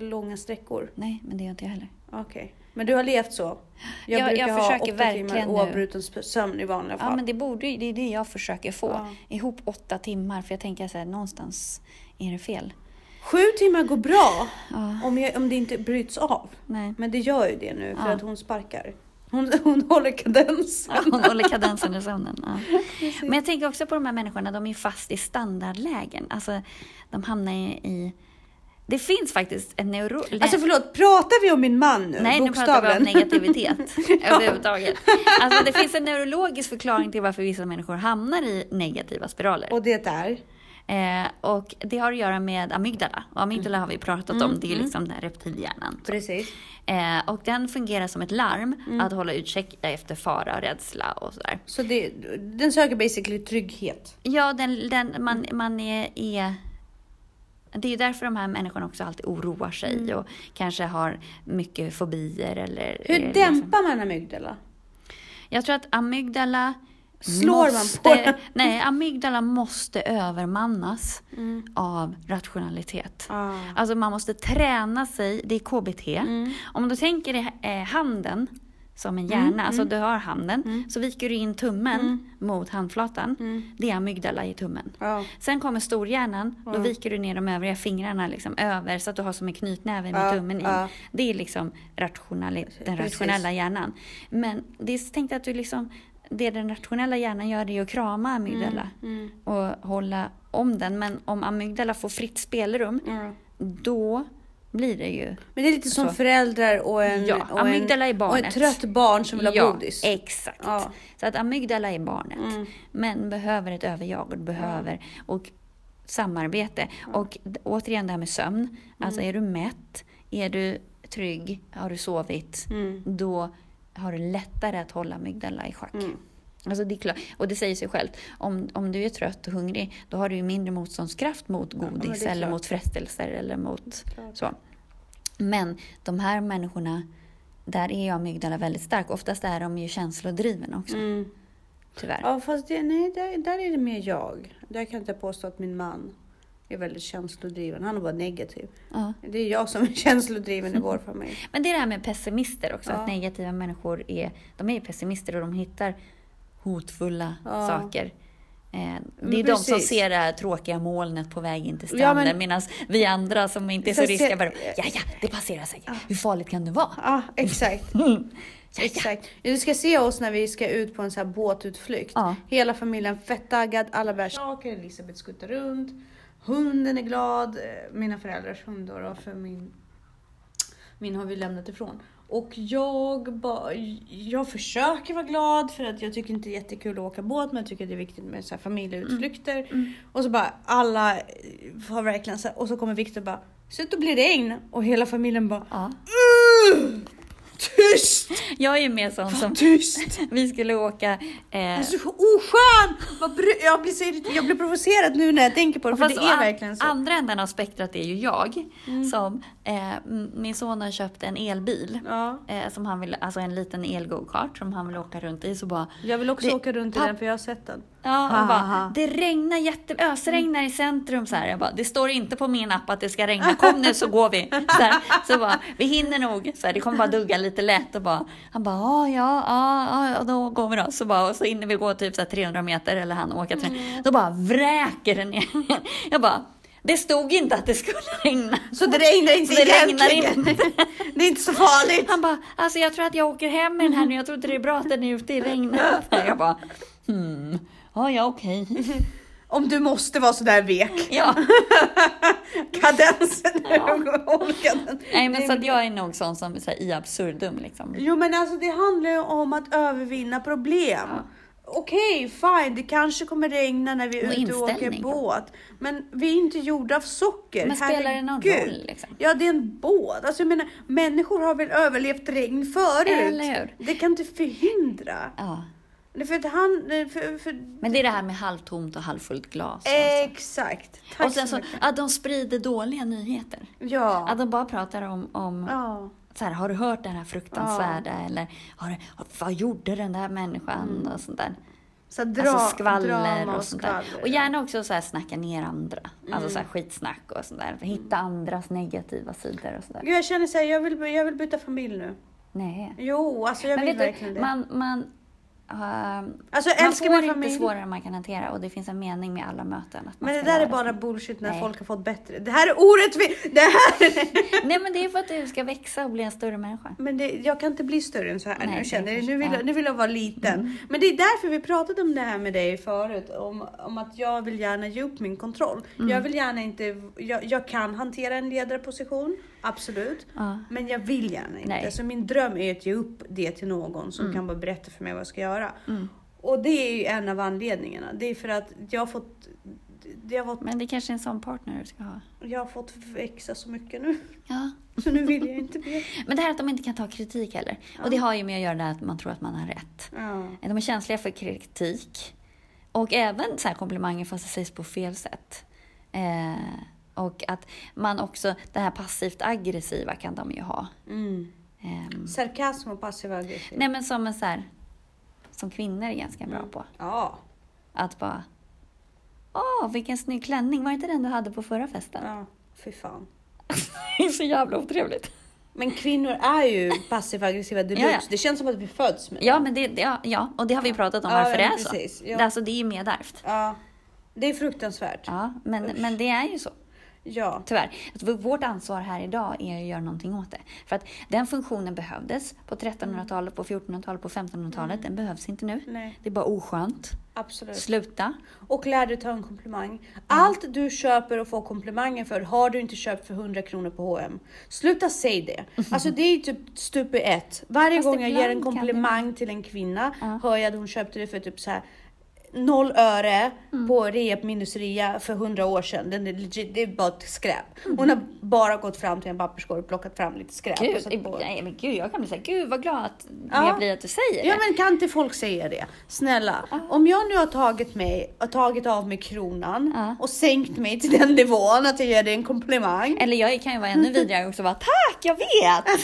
långa sträckor. Nej, men det gör inte jag heller. Okej. Okay. Men du har levt så. Jag, jag brukar jag ha åtta timmar oavbruten sömn i vanliga fall. Ja, men det, borde, det är det jag försöker få. Ja. Ihop åtta timmar. För jag tänker så här, någonstans är det fel. Sju timmar går bra. Ja. Om, jag, om det inte bryts av. Nej. Men det gör ju det nu. För ja. att hon sparkar. Hon, hon håller kadensen. Ja, hon håller kadensen i sömnen. Ja. Men jag tänker också på de här människorna. De är fast i standardlägen. Alltså, de hamnar i... i Det finns faktiskt en neuro... Alltså förlåt, pratar vi om min man nu? Nej, bokstavligen. Nu pratar vi om negativitet överhuvudtaget. Alltså det finns en neurologisk förklaring till varför vissa människor hamnar i negativa spiraler. Och det är? Eh, och det har att göra med amygdala. Och amygdala mm. har vi pratat om, mm. det är liksom den här reptilhjärnan. Precis. Eh, och den fungerar som ett larm mm. att hålla utkik efter fara, rädsla och sådär. Så det, den söker basically trygghet? Ja, den, den, man, man är... är Det är ju därför de här människorna också alltid oroar sig mm. och kanske har mycket fobier. Eller, Hur eller dämpar liksom. man amygdala? Jag tror att amygdala Slår måste, man på den? Nej, amygdala måste övermannas mm. av rationalitet. Ah. Alltså man måste träna sig, det är K B T. Mm. Om du tänker i handen som en hjärna, mm. alltså du har handen, mm. så viker du in tummen mm. mot handflatan. Mm. Det är amygdala i tummen. Ja. Sen kommer storhjärnan, ja. då viker du ner de övriga fingrarna liksom över så att du har som en knytnäve med ja. tummen in. Ja. Det är liksom rationali- den rationella hjärnan. Men det är tänkt att du liksom, det den rationella hjärnan gör är att krama amygdala mm. Mm. och hålla om den. Men om amygdala får fritt spelrum, mm. då... blir det ju. Men det är lite som så. föräldrar och en, ja, och, en, och en trött barn som vill ha ja, godis. Exakt. Ja. Så att amygdala är barnet. Mm. Men behöver ett överjag och behöver ja. och samarbete. Ja. Och återigen det här med sömn. Mm. Alltså är du mätt, är du trygg, har du sovit, mm. då har du lättare att hålla amygdala i schack. Mm. Alltså det är klart. Och det säger sig självt. Om, om du är trött och hungrig, då har du ju mindre motståndskraft mot godis ja, eller mot frestelser eller mot så. Men de här människorna, där är ju amygdala väldigt stark. Oftast är de ju känslodriven också. Mm. Tyvärr. Ja, fast det, nej, där, där är det mer jag. Där kan jag inte påstå att min man är väldigt känslodriven. Han är bara negativ. Ja. Det är jag som är känslodriven i vår familj. Men det är det här med pessimister också. Ja. Att negativa människor är, de är ju pessimister och de hittar hotfulla ja. saker. Eh, det är precis. de som ser det här tråkiga molnet på väg in till stranden. Ja, medan vi andra som inte är så riskiga bara, ja, ja, det passerar sig. Ja. Hur farligt kan det vara? Ja, exakt. Mm. Ja, exakt. Ja. Du ska se oss när vi ska ut på en så här båtutflykt. Ja. Hela familjen fett taggad, alla bär saker. Elisabeth skuttar runt. Hunden är glad. Mina föräldrars hundar då, för min, min har vi lämnat ifrån. Och jag, ba, jag försöker vara glad för att jag tycker inte det är jättekul att åka båt. Men jag tycker det är viktigt med så här familjeutflykter. Mm. Mm. Och så bara alla har verkligen så här, och så kommer Victor bara, så då blir det regn. Och hela familjen bara, ja. uh, tyst! Jag är ju mer sån som, tyst! Vi skulle åka... Eh... Alltså, oskön! Jag blir, så, jag blir provocerad nu när jag tänker på det. För det är an- verkligen så. Andra änden av spektrat är ju jag. Mm. Som, eh, min son har köpt en elbil. Ja. Eh, som han vill, alltså en liten elgokart som han vill åka runt i. Så bara, jag vill också det, åka runt i pa- den för jag har sett den. Ja, hon bara, det regnar jätte... ösregnar i centrum. Så här. Jag bara, det står inte på min app att det ska regna. Kom nu så går vi. Så, här. Så bara, vi hinner nog. Så här, det kommer bara dugga lite lätt. Och bara, han bara, ja, ja, ja, då går vi då. Så bara, och så innan vi går typ så här trehundra meter eller han åker till. Mm. Då bara vräker den ner. Jag bara, det stod inte att det skulle regna. Så det regnar inte det egentligen. Regnar inte. Det är inte så farligt. Han bara, alltså jag tror att jag åker hem med den här nu. Jag tror inte det är bra att den är ute i regnet. Jag bara, hmm. Ja, ja, okej. Okay. Om du måste vara så där vek. Ja. Kadensen. Ja. Den. Nej, men så att jag är nog sån som så här, i absurdum liksom. Jo, men alltså det handlar ju om att övervinna problem. Ja. Okej, okay, fine. Det kanske kommer regna när vi är ute och åker båt. Men vi är inte gjorda av socker. Men spelar Herregud. det någon roll? Liksom? Ja, det är en båt. Alltså, jag menar, människor har väl överlevt regn förut. Eller hur? Det kan inte förhindra. Ja. För att han, för, för... Men det är det här med halvtomt och halvfullt glas. Exakt. Alltså. Och sen så, att de sprider dåliga nyheter. Ja. Att de bara pratar om... om... Ja. Så här, har du hört den här fruktansvärda? Ja. Eller har, vad gjorde den där människan? Mm. Och sånt där. Så dra, alltså skvaller och, och sånt skvaller. Där. Och gärna också så här snacka ner andra. Mm. Alltså så här skitsnack och sånt där. Hitta andras negativa sidor och sånt där. Jag känner så här, jag vill, jag vill byta familj nu. Nej. Jo, alltså jag Men vill verkligen du, det. Man... man Uh, alltså, man får man inte svårare än man kan hantera. Och det finns en mening med alla möten att man. Men det där är bara bullshit när Nej. folk har fått bättre. Det här är orättvist. Här... Nej, men det är för att du ska växa och bli en större människa. Men det, jag kan inte bli större än så här. Nej, nu, känner jag, nu, vill, nu vill jag vara liten. Mm. Men det är därför vi pratade om det här med dig förut. Om, om att jag vill gärna ge upp min kontroll. Mm. Jag vill gärna inte jag, jag kan hantera en ledarposition. Absolut. Uh. Men jag vill gärna inte. Nej. Så min dröm är att ge upp det till någon som mm. kan bara berätta för mig vad jag ska göra. Mm. Och det är ju en av anledningarna. Det är för att jag har fått, jag har fått men det är kanske är en sån partner du ska ha. Jag har fått växa så mycket nu. Ja. Så nu vill jag inte bli. Men det här att de inte kan ta kritik heller. Ja. Och det har ju med att göra det att man tror att man har rätt. Ja. De är känsliga för kritik. Och även så här komplimanger fast det sägs på fel sätt. Eh, och att man också det här passivt aggressiva kan de ju ha. Mm. Eh, Sarkasm och passiv aggressiv. Nej, men som en så här som kvinnor är ganska bra på. Ja. Att bara, åh, vilken snygg klänning. Var det inte den du hade på förra festen? Ja, fy fan. Det är så jävla otrevligt. Men kvinnor är ju passiv-aggressiva deluxe. Ja, ja. Det känns som att vi föds med det. Ja, men det, det, ja, ja, och det har vi pratat om ja, varför ja, det är precis. Så. Ja. Det, alltså, det är ju medärvt. Ja, det är fruktansvärt. Ja, men, men det är ju så. Ja. Tyvärr. Alltså, vårt ansvar här idag är att göra någonting åt det. För att den funktionen behövdes på trettonhundratalet, på fjortonhundratalet, på femtonhundratalet. Mm. Den behövs inte nu. Nej. Det är bara oskönt. Absolut. Sluta. Och lär dig ta en komplimang. Mm. Allt du köper och får komplimangen för har du inte köpt för hundra kronor på H och M. Sluta säg det. Mm-hmm. Alltså det är ju typ stup i ett. Varje Fast gång jag ger en komplimang vi... till en kvinna mm. hör jag att hon köpte det för typ så här... Noll öre mm. på rep minus rea för hundra år sedan. Den är legit, det är bara ett skräp. Mm. Hon har bara gått fram till en papperskorg och plockat fram lite skräp. Gud, och satt på. Nej, men gud, jag kan bli så här, gud vad glad att ja. jag blir att du säger det. Ja, men kan inte folk säga det? Snälla, ja. om jag nu har tagit, mig, har tagit av mig kronan ja. och sänkt mig till den nivån att jag ger dig en komplimang. Eller jag kan ju vara ännu vidare också bara, tack, jag vet!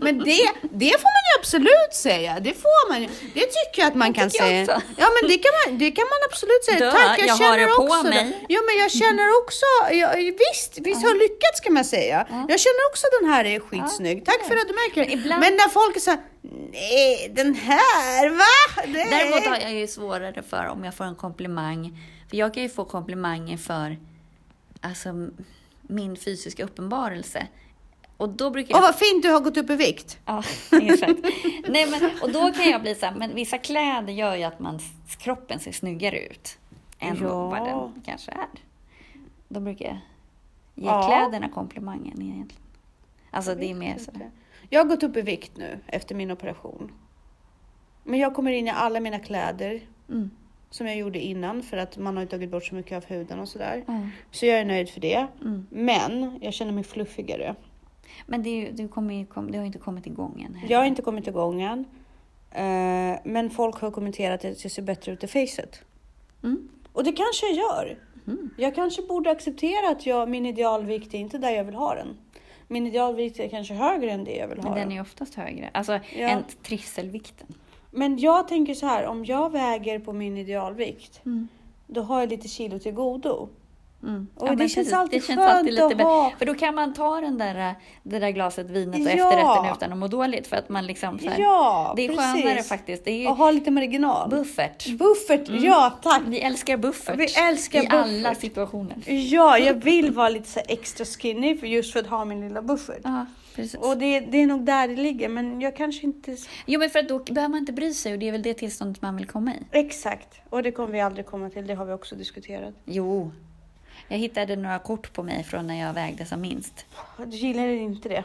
Men det, det får man ju absolut säga. Det får man ju. Det tycker jag att man det kan säga. Också. Ja, men det kan man, det kan man absolut säga. Dö, tack, jag, jag känner har det också på mig. Ja, men jag känner också. Jag, visst, visst ja. har lyckats kan man säga. Ja. Jag känner också den här är skitsnygg. Ja. Tack ja. för att du märker. Men, ibland... men när folk är så här, nej, den här, va? Nej. Däremot har jag ju svårare för om jag får en komplimang. För jag kan ju få komplimanger för alltså, min fysiska uppenbarelse. Och, då brukar jag... och vad fint du har gått upp i vikt. Ja, exakt. Nej, men, och då kan jag bli så här, men vissa kläder gör ju att man, kroppen ser snyggare ut. Än ja. vad den kanske är. Då brukar jag ge ja. kläderna komplimangen egentligen. Alltså det är mer så. Jag har gått upp i vikt nu efter min operation. Men jag kommer in i alla mina kläder. Mm. Som jag gjorde innan. För att man har ju tagit bort så mycket av huden och sådär. Mm. Så jag är nöjd för det. Mm. Men jag känner mig fluffigare. Men det, du, kommer, du har inte kommit igång än. Heller. Jag har inte kommit igång än. Eh, men folk har kommenterat att jag ser bättre ut i facet. Mm. Och det kanske jag gör. Mm. Jag kanske borde acceptera att jag, min idealvikt är inte där jag vill ha den. Min idealvikt är kanske högre än det jag vill ha. Men den är oftast högre. Alltså ja. än trivselvikten. Men jag tänker så här, om jag väger på min idealvikt, mm. då har jag lite kilo till godo. Mm. Och ja, det, känns alltid det känns alltid lite bättre. För då kan man ta den där, det där glaset vinet och ja. efterrätten utan att må dåligt. För att man liksom så här, ja, det är precis. skönare faktiskt. Det är ju och ha lite marginal. Buffert. Buffert, mm. ja tack. Vi älskar buffert. Vi älskar I buffert. alla situationer. Ja, jag vill vara lite så extra skinny för just för att ha min lilla buffert. Ja. Precis. Och det, det är nog där det ligger, men jag kanske inte... Jo, men för att då behöver man inte bry sig, och det är väl det tillståndet man vill komma i. Exakt, och det kommer vi aldrig komma till, det har vi också diskuterat. Jo, jag hittade några kort på mig från när jag vägde som minst. Du gillade inte det? Ja,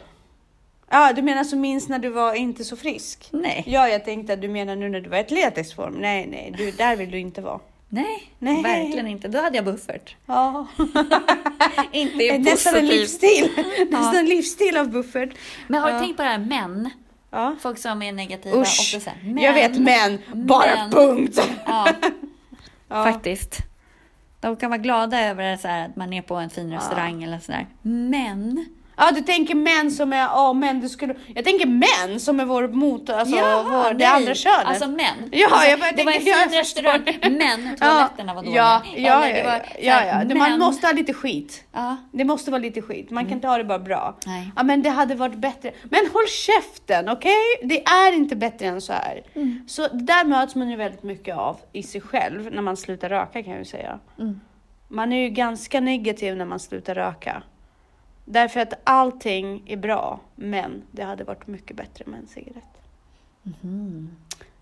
ah, du menar som minst när du var inte så frisk? Nej. Ja, jag tänkte att du menar nu när du var i atletisk form. Nej, nej, du, där vill du inte vara. Nej, Nej, verkligen inte. Då hade jag buffert. Ja. Inte är nästan en livsstil. Nästan en livsstil av buffert. Men har du ja. tänkt på det här män? Ja. Folk som är negativa. Usch, och så här, men, jag vet män. Bara men. punkt. Ja. Ja. Faktiskt. De kan vara glada över det, så här, att man är på en fin restaurang ja. eller sådär. Men... Ja, du tänker män som är... Ja, men du skulle... Jag tänker män som är vår motor. Alltså, ja, vår, det andra könet. Alltså män. Ja, alltså, jag bara det tänker... Det var en fin restaurang, men toaletterna var dåliga. Ja, ja, ja, var, ja, här, ja. Man måste ha lite skit. Ja. Det måste vara lite skit. Man mm. kan inte ha det bara bra. Nej. Ja, men det hade varit bättre. Men håll käften, okej? Okay? Det är inte bättre än så här. Mm. Så där möts man ju väldigt mycket av i sig själv. När man slutar röka, kan jag ju säga. Mm. Man är ju ganska negativ när man slutar röka. Därför att allting är bra, men det hade varit mycket bättre med en cigarett. Mm.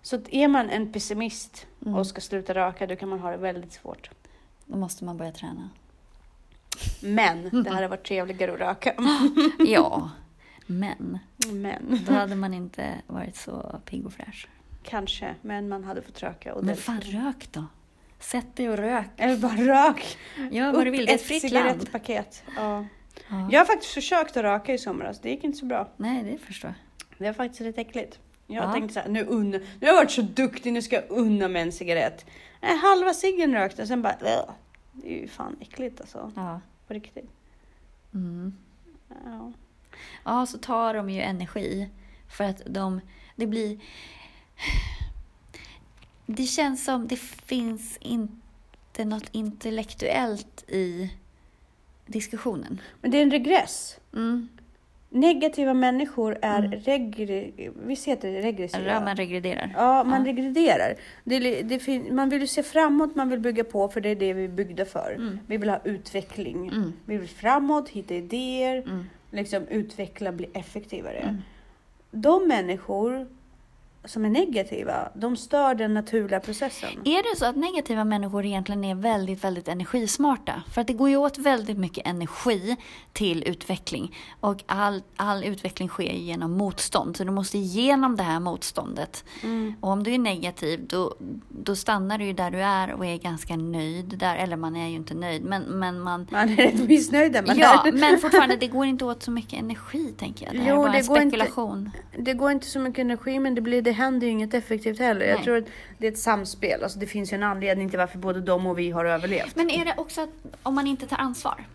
Så är man en pessimist mm. och ska sluta röka, då kan man ha det väldigt svårt. Då måste man börja träna. Men det hade varit trevligare att röka. Ja, men. men. Då hade man inte varit så pigg och fräsch. Kanske, men man hade fått röka. Och men fan, rök då. Sätt dig och rök. Eller bara rök. Ja, vad du vill. Ett fritt land. Ett cigarettpaket, ja. Ja. Jag har faktiskt försökt att röka i somras. Det gick inte så bra. Nej, det förstår jag. Det var faktiskt rätt äckligt. Jag ja. tänkte så här, nu, unna, nu har jag varit så duktig, nu ska jag unna med en cigarett. Nej, halva ciggen rökte och sen bara, det är ju fan äckligt alltså. Ja. På riktigt. Mm. Ja. Ja, så tar de ju energi. För att de, det blir... Det känns som det finns inte något intellektuellt i... diskussionen. Men det är en regress. Mm. Negativa människor är mm. regre... Visst heter det regressiva? Ja, man regrederar. Ja, man ja. regrederar. Det, det fin- man vill ju se framåt, man vill bygga på, för det är det vi är byggda för. Mm. Vi vill ha utveckling. Mm. Vi vill framåt, hitta idéer, mm. liksom utveckla, bli effektivare. Mm. De människor som är negativa, de stör den naturliga processen. Är det så att negativa människor egentligen är väldigt, väldigt energismarta? För att det går ju åt väldigt mycket energi till utveckling. Och all, all utveckling sker genom motstånd. Så du måste igenom det här motståndet. Mm. Och om du är negativ, då, då stannar du ju där du är och är ganska nöjd där. Eller man är ju inte nöjd, men, men man... Man är rätt missnöjd där man ja, är. Men fortfarande, det går inte åt så mycket energi, tänker jag. Det här jo, är bara det en går spekulation. Inte, det går inte så mycket energi, men det blir det Det händer ju inget effektivt heller. Nej. Jag tror att det är ett samspel. Alltså det finns ju en anledning till varför både de och vi har överlevt. Men är det också att om man inte tar ansvar?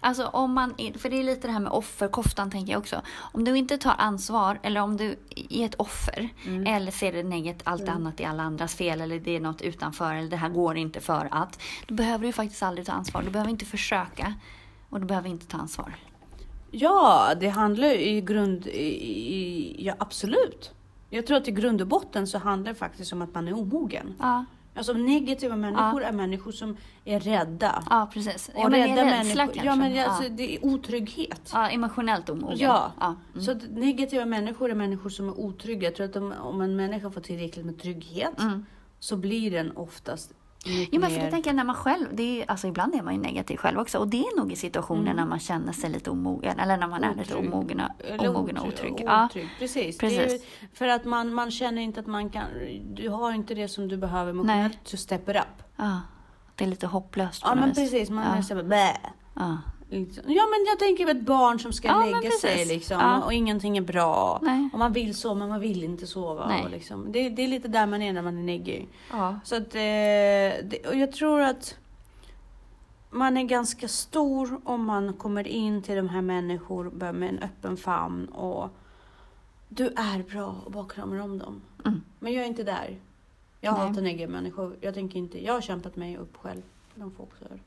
Alltså om man, för det är lite det här med offerkoftan, tänker jag också. Om du inte tar ansvar, eller om du är ett offer, mm. eller ser det negativt, allt mm. annat är alla andras fel, eller det är något utanför, eller det här går inte för att, då behöver du faktiskt aldrig ta ansvar. Du behöver inte försöka, och du behöver inte ta ansvar. Ja, det handlar ju i grund... I, i, ja, absolut. Jag tror att i grund och botten så handlar det faktiskt om att man är omogen. Ja. Alltså negativa människor ja. är människor som är rädda. Ja, precis. Och ja, men rädda är rädsla, kanske. Ja, men alltså, ja. det är otrygghet. Ja, emotionellt omogen. Ja, ja. Mm. Så att negativa människor är människor som är otrygga. Jag tror att om, om en människa får tillräckligt med trygghet mm. så blir den oftast... Jo, men för det tänker jag när man själv, det är, alltså ibland är man ju negativ själv också, och det är nog i situationer mm. när man känner sig lite omogen, eller när man otrygg. är lite omogen, omogen och otrygg. otrygg. Ja. Precis, Precis. Det är, för att man, man känner inte att man kan, du har inte det som du behöver emotionellt, så step it up. Ja. Det är lite hopplöst. Ja, men precis, man ja. är så här, bleh. Ja. Liksom. Ja, men jag tänker på ett barn som ska ja, lägga sig liksom, ja. och ingenting är bra. Nej. Och man vill sova, men man vill inte sova. Och liksom. det, det är lite där man är när man är neggig. Ja. Så att, eh, det, och jag tror att man är ganska stor om man kommer in till de här människor med en öppen famn och du är bra och bara kramar om dem. Mm. Men jag är inte där. Jag har hatat negativa människor. Jag tänker inte, jag har kämpat mig upp själv. De får också göra.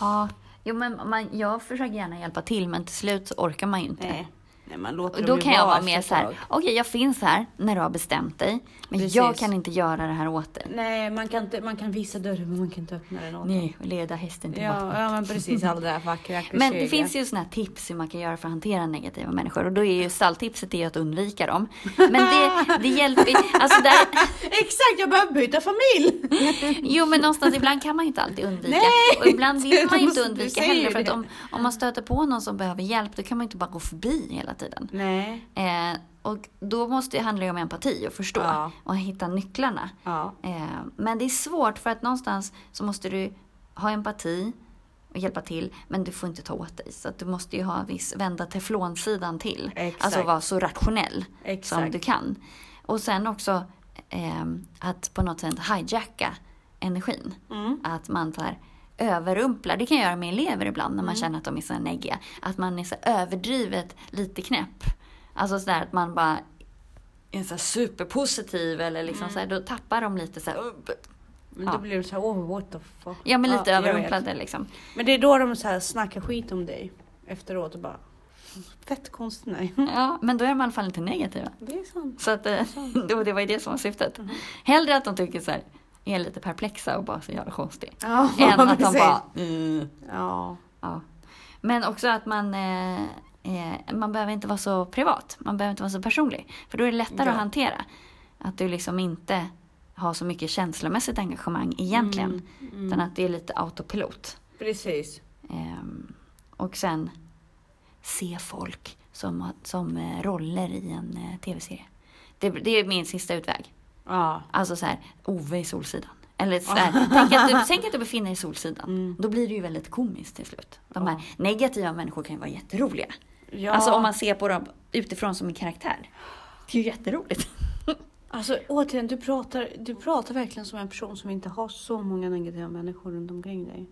Ja, jo, men man, jag försöker gärna hjälpa till, men till slut så orkar man ju inte. Nej. Nej, man låter och då kan jag vara mer så här, okej okay, jag finns här när du har bestämt dig, men precis. Jag kan inte göra det här åt dig. Nej, man kan, inte, man kan visa dörren, men man kan inte öppna den åt dig. Nej, och leda hästen till vattnet. Ja, ja, men precis, all det där vackra. Men det finns ju sådana här tips hur man kan göra för att hantera negativa människor, och då är ju stalltipset är att undvika dem. Men det, det hjälper alltså där... Exakt, jag behöver byta familj. Jo, men någonstans ibland kan man ju inte alltid undvika. Nej, och ibland vill man ju inte undvika heller, för att om, om man stöter på någon som behöver hjälp, då kan man ju inte bara gå förbi hela tiden. Nej. Eh, och då måste det handla om empati och förstå, ja. Och hitta nycklarna. Ja. Eh, men det är svårt, för att någonstans så måste du ha empati och hjälpa till, men du får inte ta åt dig, så att du måste ju ha viss, vända teflonsidan till. Exakt. Alltså vara så rationell. Exakt. Som du kan. Och sen också eh, att på något sätt hijacka energin. Mm. Att man så här överrumplar. Det kan jag göra med elever ibland när man mm. känner att de är så negga. Att man är så överdrivet lite knäpp. Alltså sådär att man bara är så superpositiv eller liksom mm. så här, då tappar de lite så här. Men då ja. Blir de så här, oh, what the fuck. Ja, men lite ja, överrumplade liksom. Men det är då de så här snackar skit om dig efteråt och bara fett konstnär. Ja, men då är de i alla fall inte negativa. Det är sant. Så att, det, är sant. Då, det var ju det som var syftet. Mm. Hellre att de tycker så här, är lite perplexa och bara så jävla konstig. Ja, än att de bara... Mm. Ja. Ja. Men också att man... Eh, eh, man behöver inte vara så privat. Man behöver inte vara så personlig. För då är det lättare ja. Att hantera. Att du liksom inte har så mycket känslomässigt engagemang egentligen. Mm. Mm. Utan att det är lite autopilot. Precis. Eh, och sen se folk som, som roller i en eh, tv-serie. Det, det är min sista utväg. Ah. Alltså så här, Ove i Solsidan. Eller så här, ah. tänk, att du, tänk att du befinner dig i Solsidan. Mm. Då blir det ju väldigt komiskt till slut. De här ah. negativa människor kan ju vara jätteroliga. Ja. Alltså om man ser på dem utifrån som en karaktär. Det är ju jätteroligt. Alltså återigen, du pratar, du pratar verkligen som en person som inte har så många negativa människor runt omkring dig.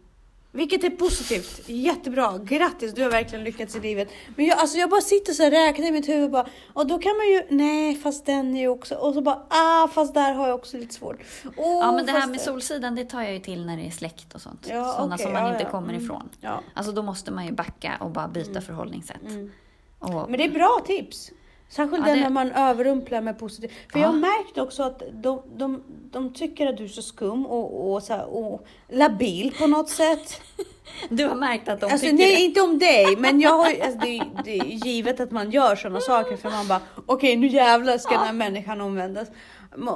Vilket är positivt. Jättebra. Grattis, du har verkligen lyckats i livet. Men jag, alltså jag bara sitter så här och räknar i mitt huvud. Och, bara, och då kan man ju, nej fast den är ju också. Och så bara, ah fast där har jag också lite svårt. Oh, ja men det här med Solsidan, det tar jag ju till när det är släkt och sånt. Ja, sådana okay, som man ja, inte ja. kommer ifrån. Mm, ja. Alltså då måste man ju backa och bara byta mm. förhållningssätt. Mm. Och, men det är bra tips. Särskilt ja, det... när man överrumplar med positivt. För ja. jag har märkt också att de, de, de tycker att du är så skum och, och, så här, och labil på något sätt. Du har märkt att de alltså, tycker nej, det? Nej, inte om dig. Men jag har, alltså, det, det är givet att man gör sådana saker. För man bara, okej okay, nu jävlar ska ja. den här människan omvändas.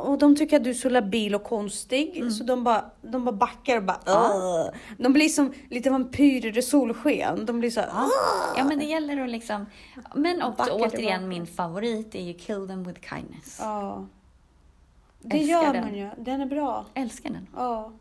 Och de tycker att du är så labil och konstig. Mm. Så de bara, de bara backar och bara... Åh. De blir som lite vampyrer i solsken. De blir så... Åh. Ja, men det gäller att liksom... Men också återigen, min favorit är ju kill them with kindness. Ja. Det älskar gör den. Man ju. Den är bra. Älskar den. Ja.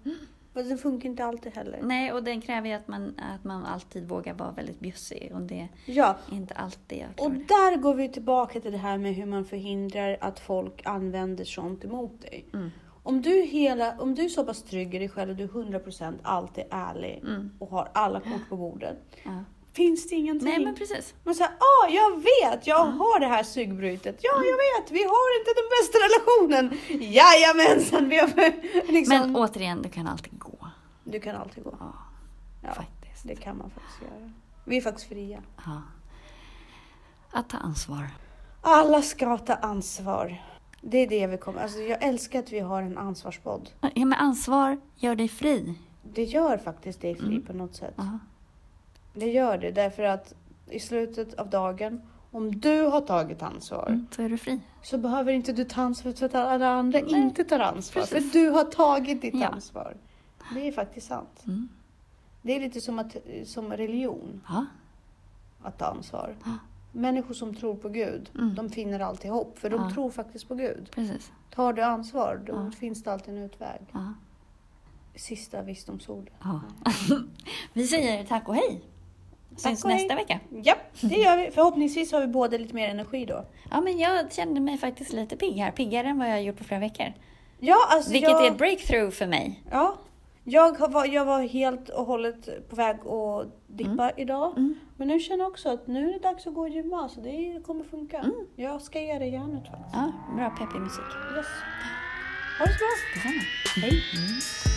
Men den funkar inte alltid heller. Nej, och den kräver ju att man, att man alltid vågar vara väldigt bjussig. Och det ja. är inte alltid jag klarar. Och där går vi tillbaka till det här med hur man förhindrar att folk använder sånt emot dig. Mm. Om du hela, om du är så pass trygg i dig själv och du är hundra procent alltid ärlig mm. och har alla kort på bordet. Ja. Finns det ingenting? Nej, men precis. Man säger, ja, jag vet, jag mm. har det här sugbrytet. Ja, jag vet, vi har inte den bästa relationen. Jajamensan, vi har liksom... Men återigen, du kan alltid gå. Du kan alltid gå. Ja, ja, faktiskt. Det kan man faktiskt göra. Vi är faktiskt fria. Ja. Att ta ansvar. Alla ska ta ansvar. Det är det vi kommer... Alltså, jag älskar att vi har en ansvarspodd. Ja, men ansvar gör dig fri. Det gör faktiskt dig fri mm. på något sätt. Aha. Det gör det, därför att i slutet av dagen, om du har tagit ansvar mm, så är du fri. Så behöver inte du ta ansvar för att alla andra Nej. inte tar ansvar. Precis. För du har tagit ditt ja. ansvar. Det är faktiskt sant. Mm. Det är lite som, att, som religion. Ha? Att ta ansvar. Ha? Människor som tror på Gud, mm. de finner alltid hopp. För de ha. tror faktiskt på Gud. Precis. Tar du ansvar, då ha. finns det alltid en utväg. Ha. Sista visdomsordet. Ha. Vi säger tack och hej. Syns tack nästa vecka. Ja, det gör vi. Förhoppningsvis har vi båda lite mer energi då. Ja, men jag kände mig faktiskt lite pigg här. Piggare än vad jag har gjort på flera veckor. Ja, alltså vilket jag... är ett breakthrough för mig. Ja, Jag var, jag var helt och hållet på väg att dippa mm. idag. Mm. Men nu känner jag också att nu är det dags att gå i gymnasiet. Det kommer funka. Mm. Jag ska ge det hjärnet faktiskt. Ja, bra peppig musik. Yes. Ha det så bra. Detsamma. Hej. Mm.